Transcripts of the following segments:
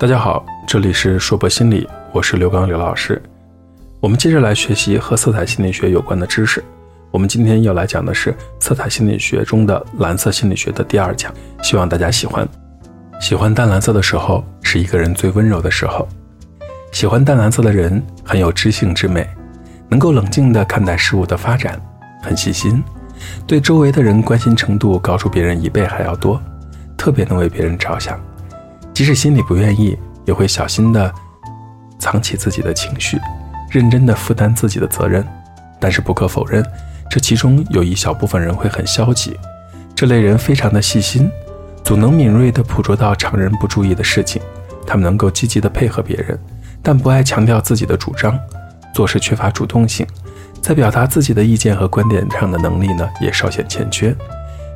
大家好，这里是硕博心理，我是刘刚刘老师。我们接着来学习和色彩心理学有关的知识。我们今天要来讲的是色彩心理学中的蓝色心理学的第二讲，希望大家喜欢。喜欢淡蓝色的时候，是一个人最温柔的时候。喜欢淡蓝色的人很有知性之美，能够冷静地看待事物的发展，很细心，对周围的人关心程度高出别人1倍还要多，特别能为别人着想。即使心里不愿意，也会小心地藏起自己的情绪，认真地负担自己的责任。但是不可否认，这其中有一小部分人会很消极。这类人非常的细心，总能敏锐地捕捉到常人不注意的事情，他们能够积极地配合别人，但不爱强调自己的主张，做事缺乏主动性，在表达自己的意见和观点上的能力呢，也稍显欠缺。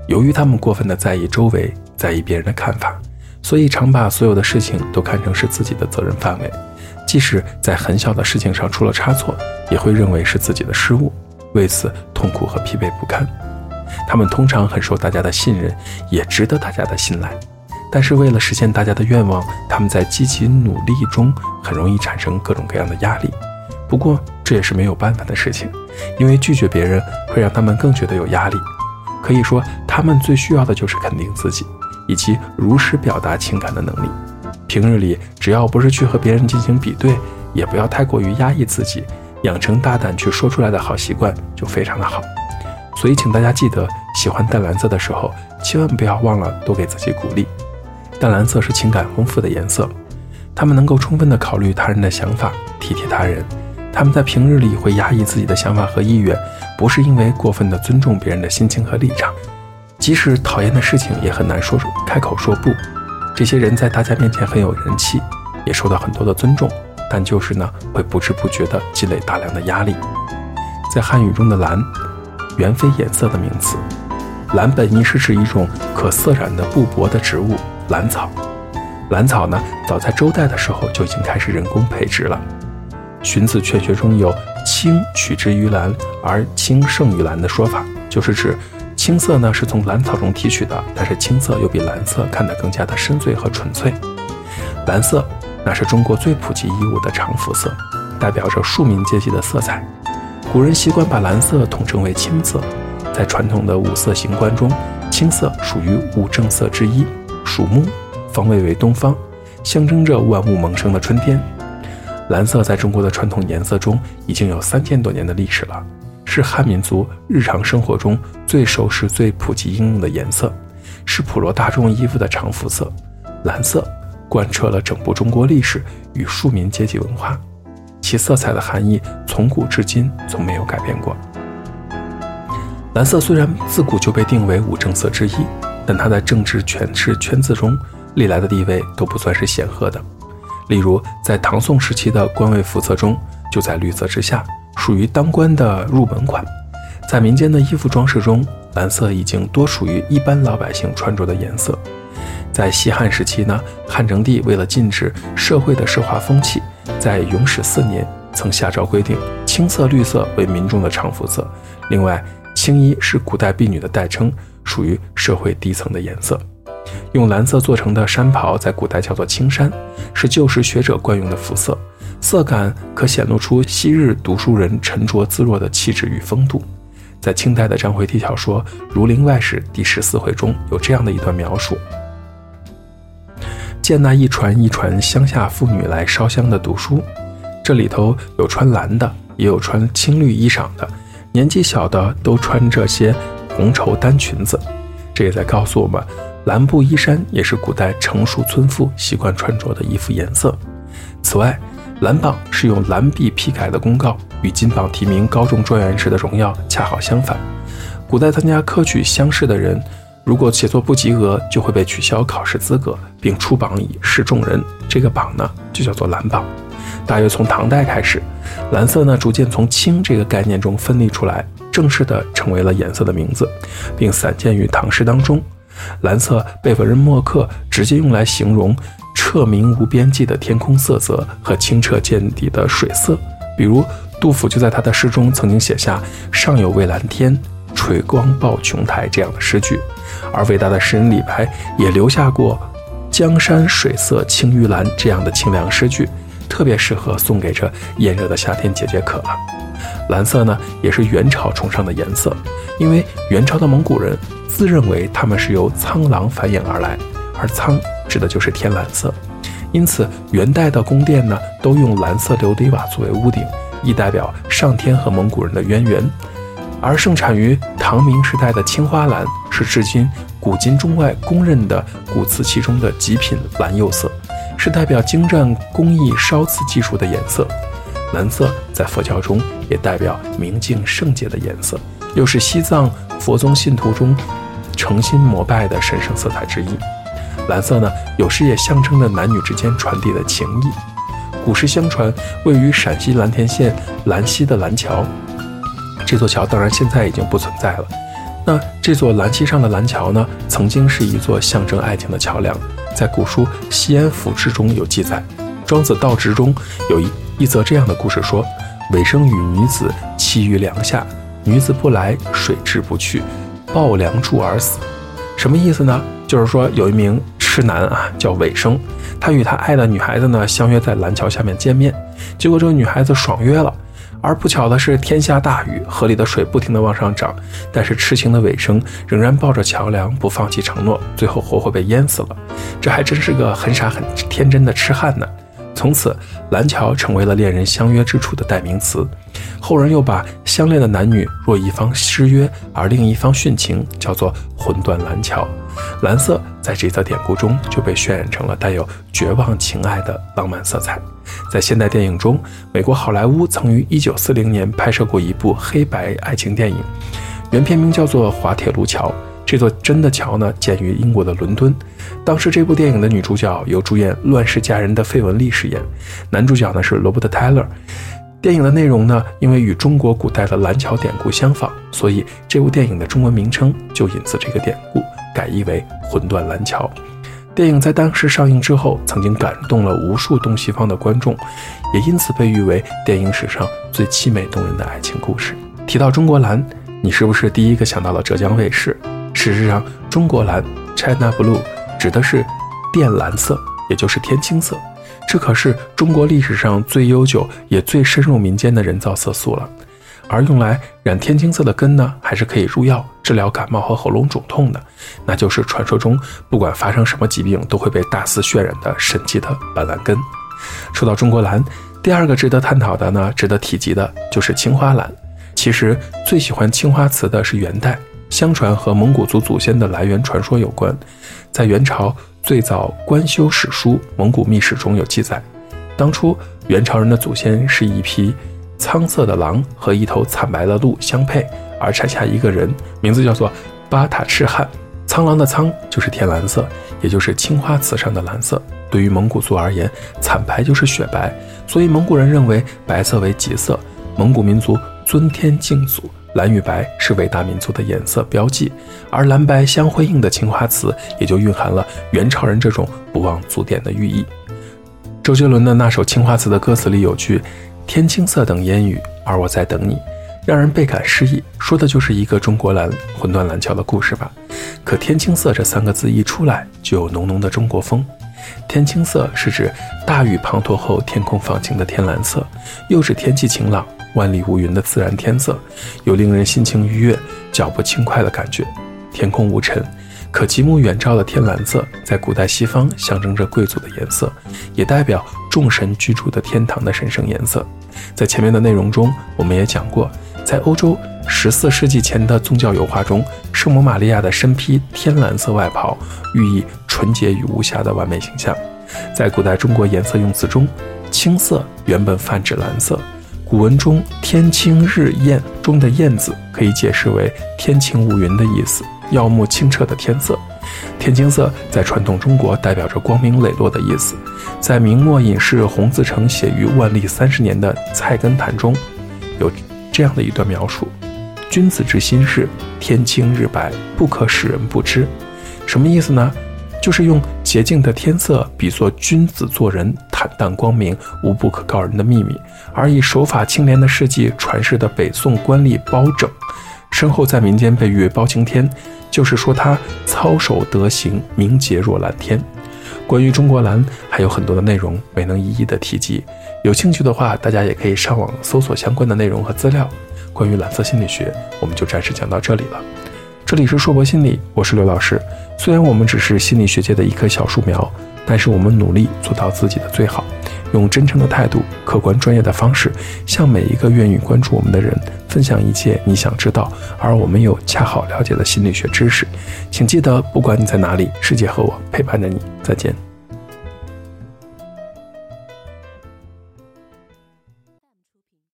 由于他们过分地在意周围，在意别人的看法，所以常把所有的事情都看成是自己的责任范围，即使在很小的事情上出了差错，也会认为是自己的失误，为此痛苦和疲惫不堪。他们通常很受大家的信任，也值得大家的信赖，但是为了实现大家的愿望，他们在积极努力中很容易产生各种各样的压力。不过这也是没有办法的事情，因为拒绝别人会让他们更觉得有压力。可以说，他们最需要的就是肯定自己以及如实表达情感的能力。平日里只要不是去和别人进行比对，也不要太过于压抑自己，养成大胆去说出来的好习惯就非常的好。所以请大家记得，喜欢淡蓝色的时候，千万不要忘了多给自己鼓励。淡蓝色是情感丰富的颜色，他们能够充分地考虑他人的想法，体贴他人。他们在平日里会压抑自己的想法和意愿，不是因为过分地尊重别人的心情和立场，即使讨厌的事情也很难开口说不。这些人在大家面前很有人气，也受到很多的尊重，但就是呢，会不知不觉地积累大量的压力。在汉语中的蓝，原非颜色的名词。蓝本意是指一种可色染的布帛的植物兰草。兰草呢，早在周代的时候就已经开始人工培植了。荀子《劝学》中有青取之于蓝而青胜于蓝的说法，就是指青色呢是从兰草中提取的，但是青色又比蓝色看得更加的深邃和纯粹。蓝色那是中国最普及衣物的常服色，代表着庶民阶级的色彩。古人习惯把蓝色统称为青色，在传统的五色行观中，青色属于五正色之一，属木，方位为东方，象征着万物萌生的春天。蓝色在中国的传统颜色中已经有3000多年的历史了，是汉民族日常生活中最熟识、最普及应用的颜色，是普罗大众衣服的常服色。蓝色贯彻了整部中国历史与庶民阶级文化，其色彩的含义从古至今从没有改变过。蓝色虽然自古就被定为五正色之一，但它在政治权势圈子中历来的地位都不算是显赫的。例如，在唐宋时期的官位服色中，就在绿色之下，属于当官的入门款。在民间的衣服装饰中，蓝色已经多属于一般老百姓穿着的颜色。在西汉时期呢，汉成帝为了禁止社会的奢华风气，在永始4年曾下诏规定，青色绿色为民众的常服色。另外，青衣是古代婢女的代称，属于社会低层的颜色。用蓝色做成的衫袍在古代叫做青衫，是旧时学者惯用的服色，色感可显露出昔日读书人沉着自若的气质与风度。在清代的张回体小说《儒林外史》第14回中有这样的一段描述：见那一船一船乡下妇女来烧香的读书，这里头有穿蓝的，也有穿青绿衣裳的，年纪小的都穿这些红绸单裙子。这也在告诉我们，蓝布衣衫也是古代成熟村妇习惯穿着的衣服颜色。此外，蓝榜是用蓝币批改的公告，与金榜题名高中状元时的荣耀恰好相反。古代参加科举乡试的人，如果写作不及格，就会被取消考试资格，并出榜以示众人。这个榜呢，就叫做蓝榜。大约从唐代开始，蓝色呢逐渐从青这个概念中分离出来，正式的成为了颜色的名字，并散见于唐诗当中。蓝色被文人墨客直接用来形容彻明无边际的天空色泽和清澈见底的水色，比如杜甫就在他的诗中曾经写下“上有蔚蓝天，垂光抱琼台”这样的诗句，而伟大的诗人李白也留下过江山水色青玉兰这样的清凉诗句，特别适合送给这炎热的夏天解解渴了。蓝色呢，也是元朝崇尚的颜色，因为元朝的蒙古人自认为他们是由苍狼繁衍而来，而苍指的就是天蓝色，因此元代的宫殿呢，都用蓝色琉璃瓦作为屋顶，以代表上天和蒙古人的渊源。而盛产于唐明时代的青花蓝，是至今古今中外公认的古瓷器中的极品蓝釉色，是代表精湛工艺烧瓷技术的颜色。蓝色在佛教中也代表明净圣洁的颜色，又是西藏佛宗信徒中诚心膜拜的神圣色彩之一。蓝色呢，有时也象征着男女之间传递的情谊。古时相传，位于陕西蓝田县兰溪的蓝桥，这座桥当然现在已经不存在了。那这座兰溪上的蓝桥呢，曾经是一座象征爱情的桥梁。在古书《西安府志》中有记载，庄子道直中有一则这样的故事说，尾生与女子栖于梁下，女子不来，水至不去，抱梁柱而死。什么意思呢？就是说有一名痴男啊，叫尾生，他与他爱的女孩子呢相约在蓝桥下面见面，结果这个女孩子爽约了。而不巧的是，天下大雨，河里的水不停地往上涨，但是痴情的尾生仍然抱着桥梁不放弃承诺，最后活活被淹死了。这还真是个很傻很天真的痴汉呢。从此蓝桥成为了恋人相约之处的代名词，后人又把相恋的男女若一方失约而另一方殉情叫做魂断蓝桥。蓝色在这则典故中就被渲染成了带有绝望情爱的浪漫色彩。在现代电影中，美国好莱坞曾于1940年拍摄过一部黑白爱情电影，原片名叫做《滑铁卢桥》。这座真的桥呢，建于英国的伦敦。当时这部电影的女主角由主演《乱世佳人》的费雯丽饰演，男主角呢是罗伯特·泰勒。电影的内容呢，因为与中国古代的蓝桥典故相仿，所以这部电影的中文名称就引自这个典故，改译为《魂断蓝桥》。电影在当时上映之后，曾经感动了无数东西方的观众，也因此被誉为电影史上最凄美动人的爱情故事。提到中国蓝，你是不是第一个想到了浙江卫视？事实上，中国蓝 China Blue 指的是靛蓝色，也就是天青色，这可是中国历史上最悠久也最深入民间的人造色素了。而用来染天青色的根呢，还是可以入药治疗感冒和喉咙肿痛的，那就是传说中不管发生什么疾病都会被大肆渲染的神奇的板蓝根。说到中国蓝，第二个值得探讨的呢，值得提及的就是青花蓝。其实最喜欢青花瓷的是元代，相传和蒙古族祖先的来源传说有关。在元朝最早官修史书《蒙古秘史》中有记载，当初元朝人的祖先是一匹苍色的狼和一头惨白的鹿相配而产下一个人，名字叫做巴塔赤汗。苍狼的苍就是天蓝色，也就是青花瓷上的蓝色。对于蒙古族而言，惨白就是雪白，所以蒙古人认为白色为吉色。蒙古民族尊天敬祖，蓝与白是伟大民族的颜色标记，而蓝白相辉映的青花瓷也就蕴含了元朝人这种不忘祖典的寓意。周杰伦的那首青花瓷的歌词里有句天青色等烟雨，而我在等你，让人倍感诗意，说的就是一个中国蓝魂断蓝桥的故事吧。可天青色这三个字一出来，就有浓浓的中国风。天青色是指大雨滂沱后天空放晴的天蓝色，又指天气晴朗万里无云的自然天色，有令人心情愉悦脚步轻快的感觉。天空无尘可极目远照的天蓝色，在古代西方象征着贵族的颜色，也代表众神居住的天堂的神圣颜色。在前面的内容中我们也讲过，在欧洲14世纪前的宗教油画中，圣母玛利亚的身披天蓝色外袍，寓意纯洁与无瑕的完美形象。在古代中国颜色用词中，青色原本泛指蓝色，古文中天青日艳中的艳字可以解释为天晴无云的意思，耀目清澈的天色。天青色在传统中国代表着光明磊落的意思。在明末隐士洪自成写于万历30年的《菜根谭》中有这样的一段描述，君子之心是天青日白，不可使人不知。什么意思呢？就是用洁净的天色比作君子做人坦荡光明无不可告人的秘密，而以手法清廉的事迹传世的北宋官吏包拯，身后在民间被誉为包青天，就是说他操守德行明洁若蓝天。关于中国蓝还有很多的内容没能一一的提及，有兴趣的话大家也可以上网搜索相关的内容和资料。关于蓝色心理学我们就暂时讲到这里了。这里是硕博心理，我是刘老师。虽然我们只是心理学界的一棵小树苗，但是我们努力做到自己的最好，用真诚的态度，客观专业的方式，向每一个愿意关注我们的人分享一切你想知道而我们又恰好了解的心理学知识。请记得，不管你在哪里，世界和我陪伴着你。再见。